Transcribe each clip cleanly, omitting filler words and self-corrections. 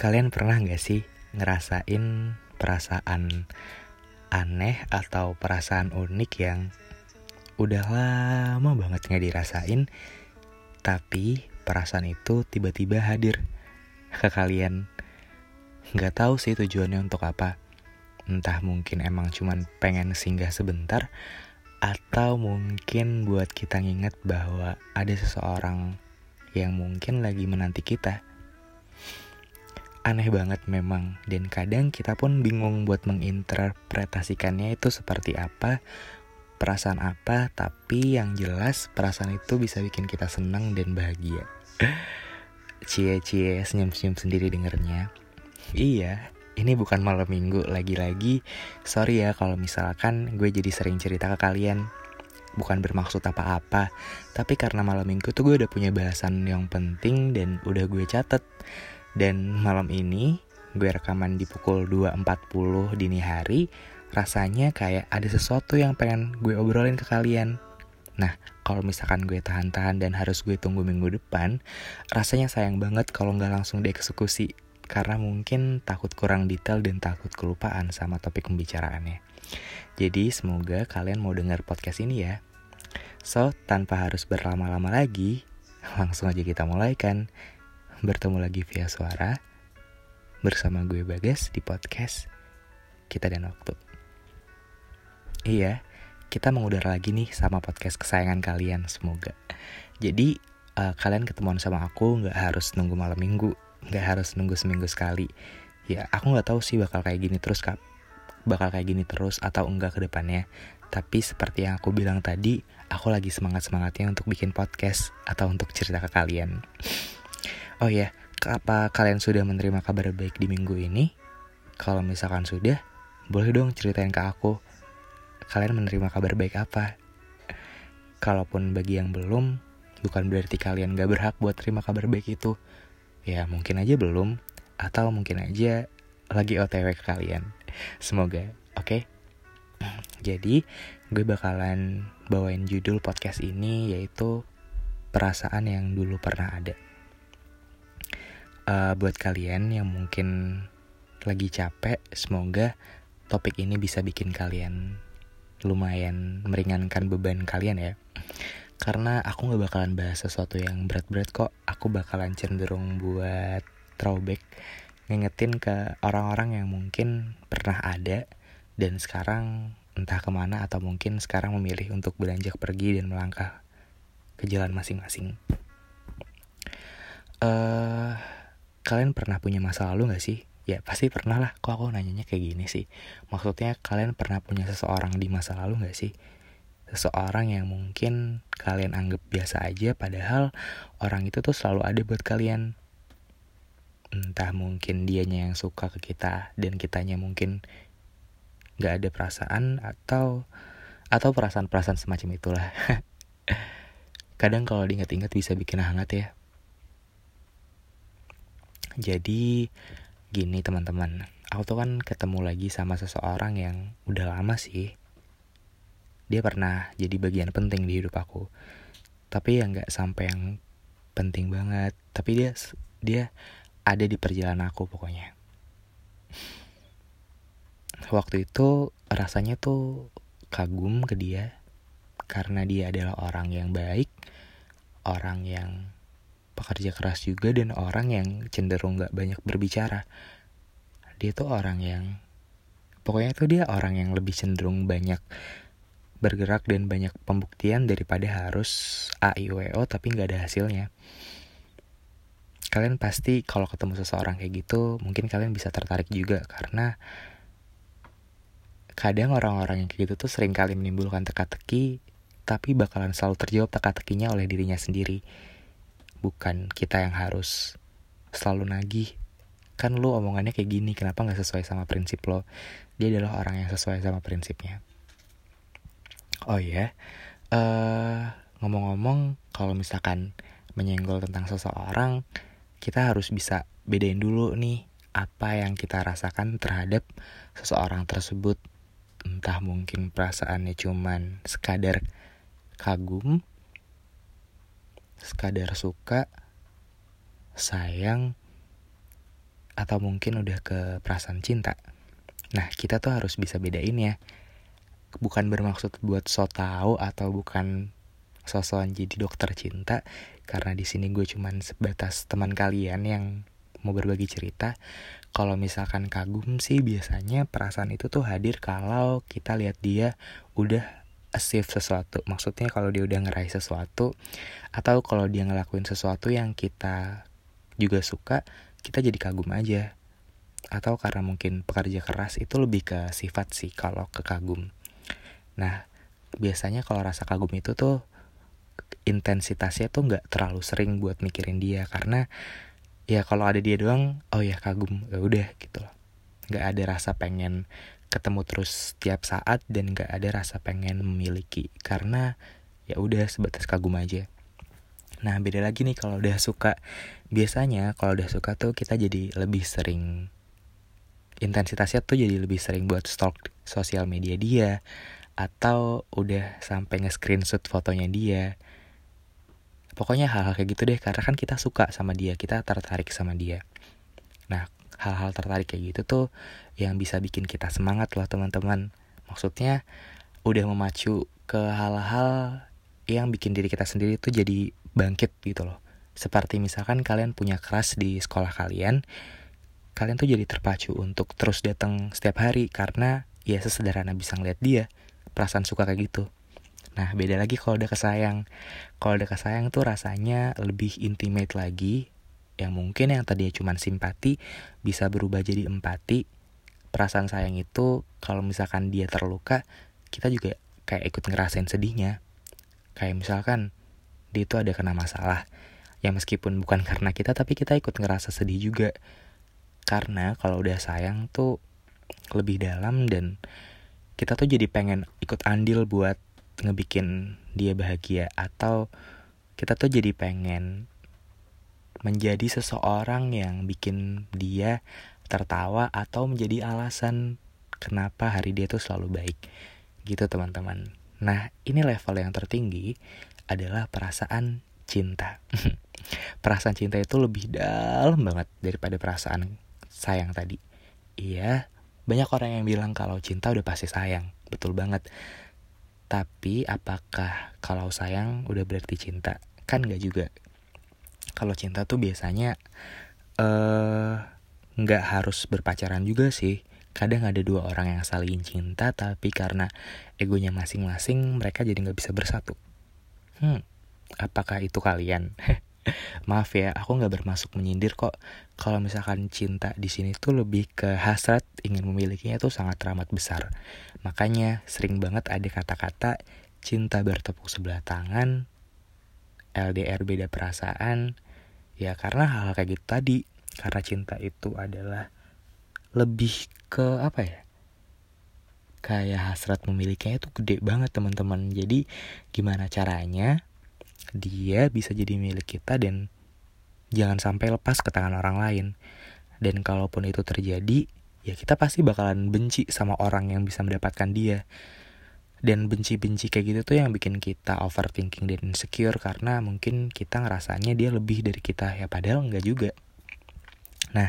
Kalian pernah gak sih ngerasain perasaan aneh atau perasaan unik yang udah lama banget gak dirasain, tapi perasaan itu tiba-tiba hadir ke kalian? Gak tahu sih tujuannya untuk apa. Entah mungkin emang cuman pengen singgah sebentar, atau mungkin buat kita nginget bahwa ada seseorang yang mungkin lagi menanti kita. Aneh banget memang, dan kadang kita pun bingung buat menginterpretasikannya itu seperti apa, perasaan apa, tapi yang jelas perasaan itu bisa bikin kita senang dan bahagia. Cie-cie, senyum-senyum sendiri dengernya. Iya, ini bukan malam minggu lagi-lagi. Sorry ya kalau misalkan gue jadi sering cerita ke kalian. Bukan bermaksud apa-apa, tapi karena malam minggu tuh gue udah punya bahasan yang penting dan udah gue catet. Dan malam ini gue rekaman di pukul 2.40 dini hari. Rasanya kayak ada sesuatu yang pengen gue obrolin ke kalian. Nah, kalau misalkan gue tahan-tahan dan harus gue tunggu minggu depan, rasanya sayang banget kalau gak langsung dieksekusi, karena mungkin takut kurang detail dan takut kelupaan sama topik pembicaraannya. Jadi semoga kalian mau dengar podcast ini ya. So, tanpa harus berlama-lama lagi, langsung aja kita mulai kan. Bertemu lagi via suara bersama gue Bagas di podcast Kita dan Waktu. Iya, kita mengudara lagi nih sama podcast kesayangan kalian semoga. Jadi kalian ketemuan sama aku gak harus nunggu malam minggu, nggak harus nunggu seminggu sekali. Ya aku nggak tahu sih bakal kayak gini terus atau enggak ke depannya. Tapi seperti yang aku bilang tadi, aku lagi semangat-semangatnya untuk bikin podcast atau untuk cerita ke kalian. Oh ya, apa kalian sudah menerima kabar baik di minggu ini? Kalau misalkan sudah, boleh dong ceritain ke aku, kalian menerima kabar baik apa. Kalaupun bagi yang belum, bukan berarti kalian nggak berhak buat terima kabar baik itu. Ya mungkin aja belum, atau mungkin aja lagi OTW ke kalian. Semoga, oke? Jadi gue bakalan bawain judul podcast ini yaitu perasaan yang dulu pernah ada. Buat kalian yang mungkin lagi capek, semoga topik ini bisa bikin kalian lumayan meringankan beban kalian ya. Karena aku gak bakalan bahas sesuatu yang berat-berat kok. Aku bakalan cenderung buat throwback, ngingetin ke orang-orang yang mungkin pernah ada dan sekarang entah kemana, atau mungkin sekarang memilih untuk beranjak pergi dan melangkah ke jalan masing-masing. Kalian pernah punya masa lalu gak sih? Ya pasti pernah lah, kok aku nanyanya kayak gini sih. Maksudnya kalian pernah punya seseorang di masa lalu gak sih? Seseorang yang mungkin kalian anggap biasa aja, padahal orang itu tuh selalu ada buat kalian. Entah mungkin dianya yang suka ke kita dan kitanya mungkin gak ada perasaan, atau perasaan-perasaan semacam itulah. Kadang kalau diingat-ingat bisa bikin hangat ya. Jadi gini teman-teman, aku tuh kan ketemu lagi sama seseorang yang udah lama sih. Dia pernah jadi bagian penting di hidup aku, tapi ya nggak sampai yang penting banget. Tapi dia ada di perjalanan aku pokoknya. Waktu itu rasanya tuh kagum ke dia, karena dia adalah orang yang baik, orang yang pekerja keras juga, dan orang yang cenderung nggak banyak berbicara. Dia tuh orang yang, pokoknya tuh dia orang yang lebih cenderung banyak bergerak dan banyak pembuktian daripada harus AIWO tapi gak ada hasilnya. Kalian pasti kalau ketemu seseorang kayak gitu, mungkin kalian bisa tertarik juga, karena kadang orang-orang yang kayak gitu tuh sering kali menimbulkan teka-teki, tapi bakalan selalu terjawab teka-tekinya oleh dirinya sendiri. Bukan kita yang harus selalu nagih, kan lu omongannya kayak gini, kenapa gak sesuai sama prinsip lo. Dia adalah orang yang sesuai sama prinsipnya. Oh iya, ngomong-ngomong kalau misalkan menyenggol tentang seseorang, kita harus bisa bedain dulu nih apa yang kita rasakan terhadap seseorang tersebut. Entah mungkin perasaannya cuman sekadar kagum, sekadar suka, sayang, atau mungkin udah ke perasaan cinta. Nah, kita tuh harus bisa bedain ya. Bukan bermaksud buat so tau atau bukan sosokan jadi dokter cinta, karena di sini gue cuman sebatas teman kalian yang mau berbagi cerita. Kalau misalkan kagum sih biasanya perasaan itu tuh hadir kalau kita lihat dia udah achieve sesuatu, maksudnya kalau dia udah ngeraih sesuatu atau kalau dia ngelakuin sesuatu yang kita juga suka, kita jadi kagum aja. Atau karena mungkin pekerja keras, itu lebih ke sifat sih kalau ke kagum. Nah, biasanya kalau rasa kagum itu tuh intensitasnya tuh nggak terlalu sering buat mikirin dia, karena ya kalau ada dia doang, oh ya kagum, ya udah gitu loh. Nggak ada rasa pengen ketemu terus tiap saat dan gak ada rasa pengen memiliki, karena ya udah sebatas kagum aja. Nah, beda lagi nih kalau udah suka. Biasanya kalau udah suka tuh kita jadi lebih sering, intensitasnya tuh jadi lebih sering buat stalk sosial media dia, atau udah sampai nge-screenshot fotonya dia. Pokoknya hal-hal kayak gitu deh, karena kan kita suka sama dia, kita tertarik sama dia. Nah, hal-hal tertarik kayak gitu tuh yang bisa bikin kita semangat loh teman-teman. Maksudnya udah memacu ke hal-hal yang bikin diri kita sendiri tuh jadi bangkit gitu loh. Seperti misalkan kalian punya kelas di sekolah kalian, kalian tuh jadi terpacu untuk terus datang setiap hari karena ya sesederhana bisa ngeliat dia, perasaan suka kayak gitu. Nah, beda lagi kalau udah kesayang. Kalau udah kesayang tuh rasanya lebih intimate lagi, yang mungkin yang tadinya cuma simpati bisa berubah jadi empati. Perasaan sayang itu kalau misalkan dia terluka, kita juga kayak ikut ngerasain sedihnya. Kayak misalkan dia itu ada kena masalah, ya meskipun bukan karena kita, tapi kita ikut ngerasa sedih juga. Karena kalau udah sayang tuh lebih dalam, dan kita tuh jadi pengen ikut andil buat ngebikin dia bahagia, atau kita tuh jadi pengen menjadi seseorang yang bikin dia tertawa, atau menjadi alasan kenapa hari dia tuh selalu baik gitu teman-teman. Nah, ini level yang tertinggi adalah perasaan cinta. Perasaan cinta itu lebih dalam banget daripada perasaan sayang tadi. Iya, banyak orang yang bilang kalau cinta udah pasti sayang, betul banget. Tapi apakah kalau sayang udah berarti cinta? Kan gak juga. Kalau cinta tuh biasanya gak harus berpacaran juga sih. Kadang ada dua orang yang saling cinta, tapi karena egonya masing-masing, mereka jadi gak bisa bersatu. Apakah itu kalian? Maaf ya, aku gak bermaksud menyindir kok. Kalau misalkan cinta di sini tuh lebih ke hasrat, ingin memilikinya tuh sangat teramat besar. Makanya sering banget ada kata-kata cinta bertepuk sebelah tangan, LDR beda perasaan. Ya karena hal-hal kayak gitu tadi. Karena cinta itu adalah lebih ke apa ya, kayak hasrat memilikinya itu gede banget teman-teman. Jadi gimana caranya dia bisa jadi milik kita, dan jangan sampai lepas ke tangan orang lain. Dan kalaupun itu terjadi, ya kita pasti bakalan benci sama orang yang bisa mendapatkan dia. Dan benci-benci kayak gitu tuh yang bikin kita overthinking dan insecure, karena mungkin kita ngerasanya dia lebih dari kita, ya padahal enggak juga. Nah,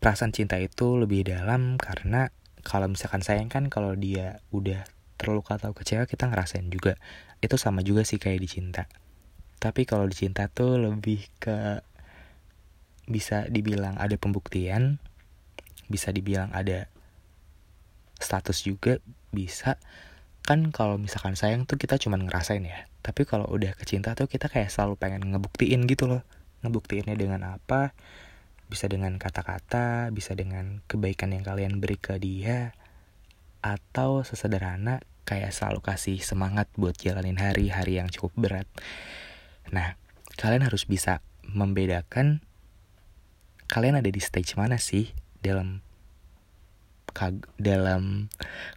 perasaan cinta itu lebih dalam, karena kalau misalkan sayang kan kalau dia udah terluka atau kecewa kita ngerasain juga. Itu sama juga sih kayak di cinta. Tapi kalau di cinta tuh lebih ke bisa dibilang ada pembuktian, bisa dibilang ada status juga bisa. Kan kalau misalkan sayang tuh kita cuman ngerasain ya, tapi kalau udah ke cinta tuh kita kayak selalu pengen ngebuktiin gitu loh. Ngebuktiinnya dengan apa? Bisa dengan kata-kata, bisa dengan kebaikan yang kalian beri ke dia, atau sesederhana kayak selalu kasih semangat buat jalanin hari-hari yang cukup berat. Nah, kalian harus bisa membedakan kalian ada di stage mana sih dalam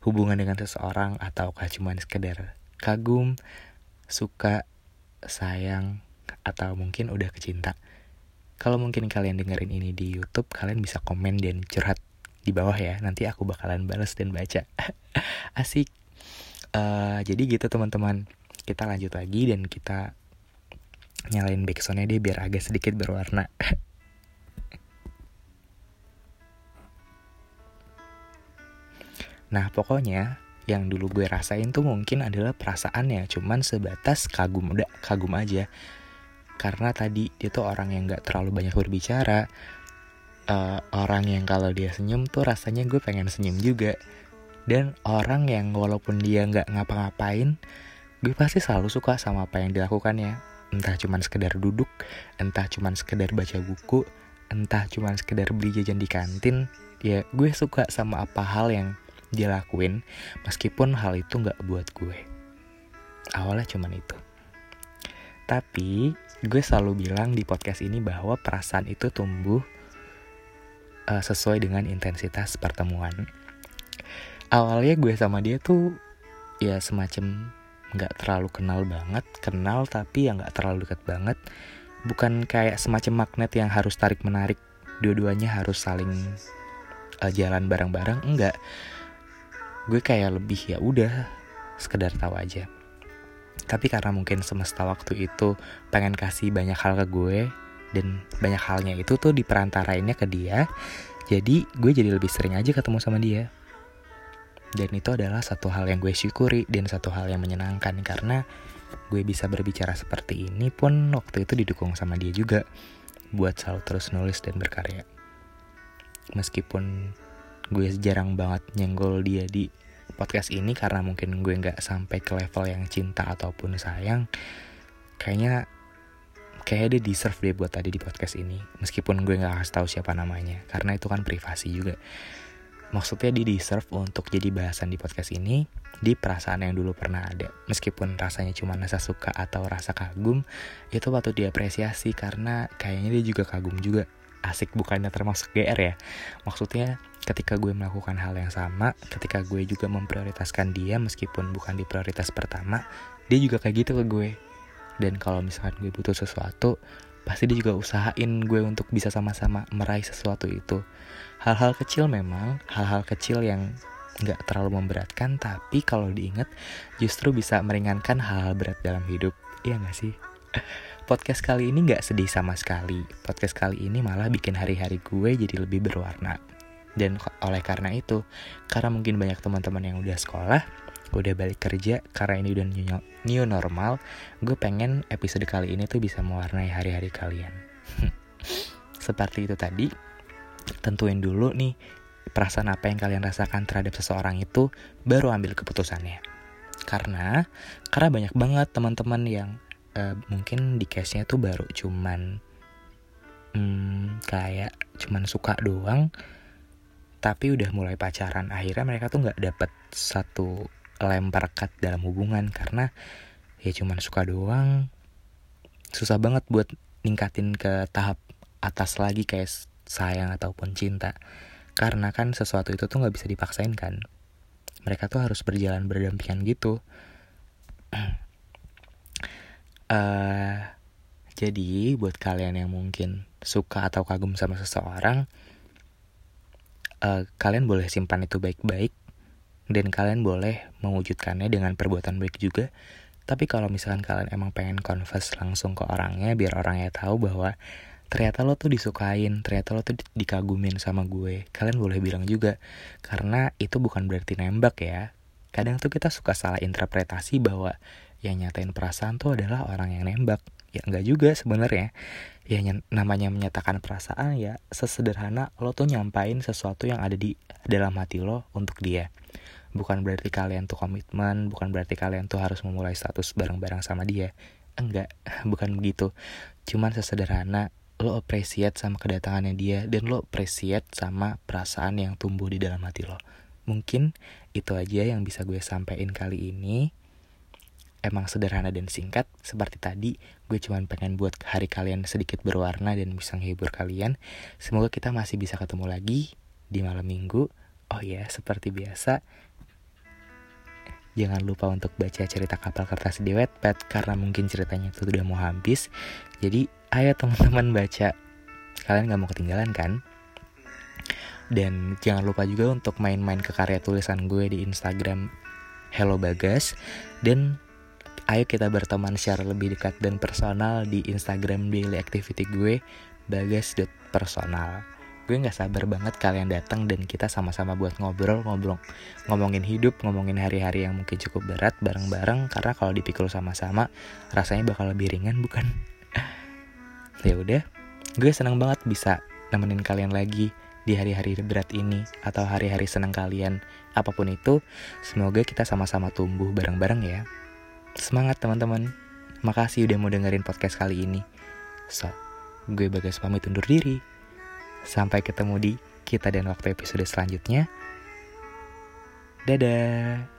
hubungan dengan seseorang, ataukah cuma sekedar kagum, suka, sayang, atau mungkin udah kecinta. Kalau mungkin kalian dengerin ini di YouTube, kalian bisa komen dan curhat di bawah ya. Nanti aku bakalan balas dan baca. Asik. Jadi gitu teman-teman. Kita lanjut lagi dan kita nyalain backsoundnya deh biar agak sedikit berwarna. Nah pokoknya yang dulu gue rasain tuh mungkin adalah perasaannya cuman sebatas kagum, udah kagum aja. Karena tadi dia tuh orang yang gak terlalu banyak berbicara, orang yang kalau dia senyum tuh rasanya gue pengen senyum juga. Dan orang yang walaupun dia gak ngapa-ngapain, gue pasti selalu suka sama apa yang dilakukannya. Entah cuman sekedar duduk, entah cuman sekedar baca buku, entah cuman sekedar beli jajan di kantin. Ya gue suka sama apa hal yang dia lakuin, meskipun hal itu gak buat gue. Awalnya cuman itu. Tapi gue selalu bilang di podcast ini bahwa perasaan itu tumbuh sesuai dengan intensitas pertemuan. Awalnya gue sama dia tuh ya semacam gak terlalu kenal banget. Kenal tapi ya gak terlalu deket banget. Bukan kayak semacam magnet yang harus tarik-menarik. Dua-duanya harus saling jalan bareng-bareng. Enggak. Gue kayak lebih ya udah sekedar tahu aja. Tapi karena mungkin semesta waktu itu pengen kasih banyak hal ke gue. Dan banyak halnya itu tuh diperantarainnya ke dia. Jadi gue jadi lebih sering aja ketemu sama dia. Dan itu adalah satu hal yang gue syukuri dan satu hal yang menyenangkan. Karena gue bisa berbicara seperti ini pun waktu itu didukung sama dia juga. Buat selalu terus nulis dan berkarya. Meskipun gue jarang banget nyenggol dia di podcast ini. Karena mungkin gue gak sampai ke level yang cinta ataupun sayang. Kayaknya dia deserve deh buat tadi di podcast ini. Meskipun gue gak kasih tahu siapa namanya. Karena itu kan privasi juga. Maksudnya dia deserve untuk jadi bahasan di podcast ini di perasaan yang dulu pernah ada. Meskipun rasanya cuma rasa suka atau rasa kagum, itu patut diapresiasi karena kayaknya dia juga kagum juga. Asik bukannya termasuk GR ya. Maksudnya ketika gue melakukan hal yang sama, ketika gue juga memprioritaskan dia meskipun bukan di prioritas pertama, dia juga kayak gitu ke gue. Dan kalau misalkan gue butuh sesuatu, pasti dia juga usahain gue untuk bisa sama-sama meraih sesuatu itu. Hal-hal kecil memang, hal-hal kecil yang gak terlalu memberatkan, tapi kalau diingat justru bisa meringankan hal-hal berat dalam hidup. Iya gak sih? Podcast kali ini gak sedih sama sekali. Podcast kali ini malah bikin hari-hari gue jadi lebih berwarna. Dan oleh karena itu, karena mungkin banyak teman-teman yang udah sekolah, udah balik kerja, karena ini udah new normal, gue pengen episode kali ini tuh bisa mewarnai hari-hari kalian. Seperti itu tadi, tentuin dulu nih perasaan apa yang kalian rasakan terhadap seseorang itu, baru ambil keputusannya. Karena banyak banget teman-teman yang mungkin di case-nya tuh baru cuman kayak cuman suka doang, tapi udah mulai pacaran. Akhirnya mereka tuh nggak dapet satu lempar kat dalam hubungan karena ya cuman suka doang. Susah banget buat ningkatin ke tahap atas lagi kayak sayang ataupun cinta. Karena kan sesuatu itu tuh gak bisa dipaksain kan. Mereka tuh harus berjalan berdampingan gitu. Jadi buat kalian yang mungkin suka atau kagum sama seseorang, kalian boleh simpan itu baik-baik. Dan kalian boleh mewujudkannya dengan perbuatan baik juga. Tapi kalau misalkan kalian emang pengen confess langsung ke orangnya, biar orangnya tahu bahwa ternyata lo tuh disukain, ternyata lo tuh dikagumin sama gue, kalian boleh bilang juga. Karena itu bukan berarti nembak ya. Kadang tuh kita suka salah interpretasi bahwa yang nyatain perasaan tuh adalah orang yang nembak. Ya enggak juga sebenarnya. Ya namanya menyatakan perasaan ya sesederhana lo tuh nyampain sesuatu yang ada di dalam hati lo untuk dia. Bukan berarti kalian tuh komitmen, bukan berarti kalian tuh harus memulai status bareng-bareng sama dia. Enggak, bukan begitu. Cuman sesederhana lo appreciate sama kedatangannya dia dan lo appreciate sama perasaan yang tumbuh di dalam hati lo. Mungkin itu aja yang bisa gue sampein kali ini. Emang sederhana dan singkat. Seperti tadi, gue cuma pengen buat hari kalian sedikit berwarna dan bisa menghibur kalian. Semoga kita masih bisa ketemu lagi di malam minggu. Oh ya, seperti biasa, jangan lupa untuk baca cerita kapal kertas di Wattpad karena mungkin ceritanya itu udah mau habis. Jadi ayo teman-teman baca, kalian gak mau ketinggalan kan? Dan jangan lupa juga untuk main-main ke karya tulisan gue di Instagram Hello Bagas. Dan ayo kita berteman secara lebih dekat dan personal di Instagram daily activity gue bagas.personal. Gue gak sabar banget kalian datang dan kita sama-sama buat ngobrol, ngomongin hidup, ngomongin hari-hari yang mungkin cukup berat bareng-bareng. Karena kalau dipikul sama-sama, rasanya bakal lebih ringan, bukan? Ya udah, gue seneng banget bisa nemenin kalian lagi di hari-hari berat ini atau hari-hari senang kalian. Apapun itu, semoga kita sama-sama tumbuh bareng-bareng ya. Semangat teman-teman. Makasih udah mau dengerin podcast kali ini. So, gue Bagas pamit undur diri. Sampai ketemu di Kita dan Waktu episode selanjutnya. Dadah.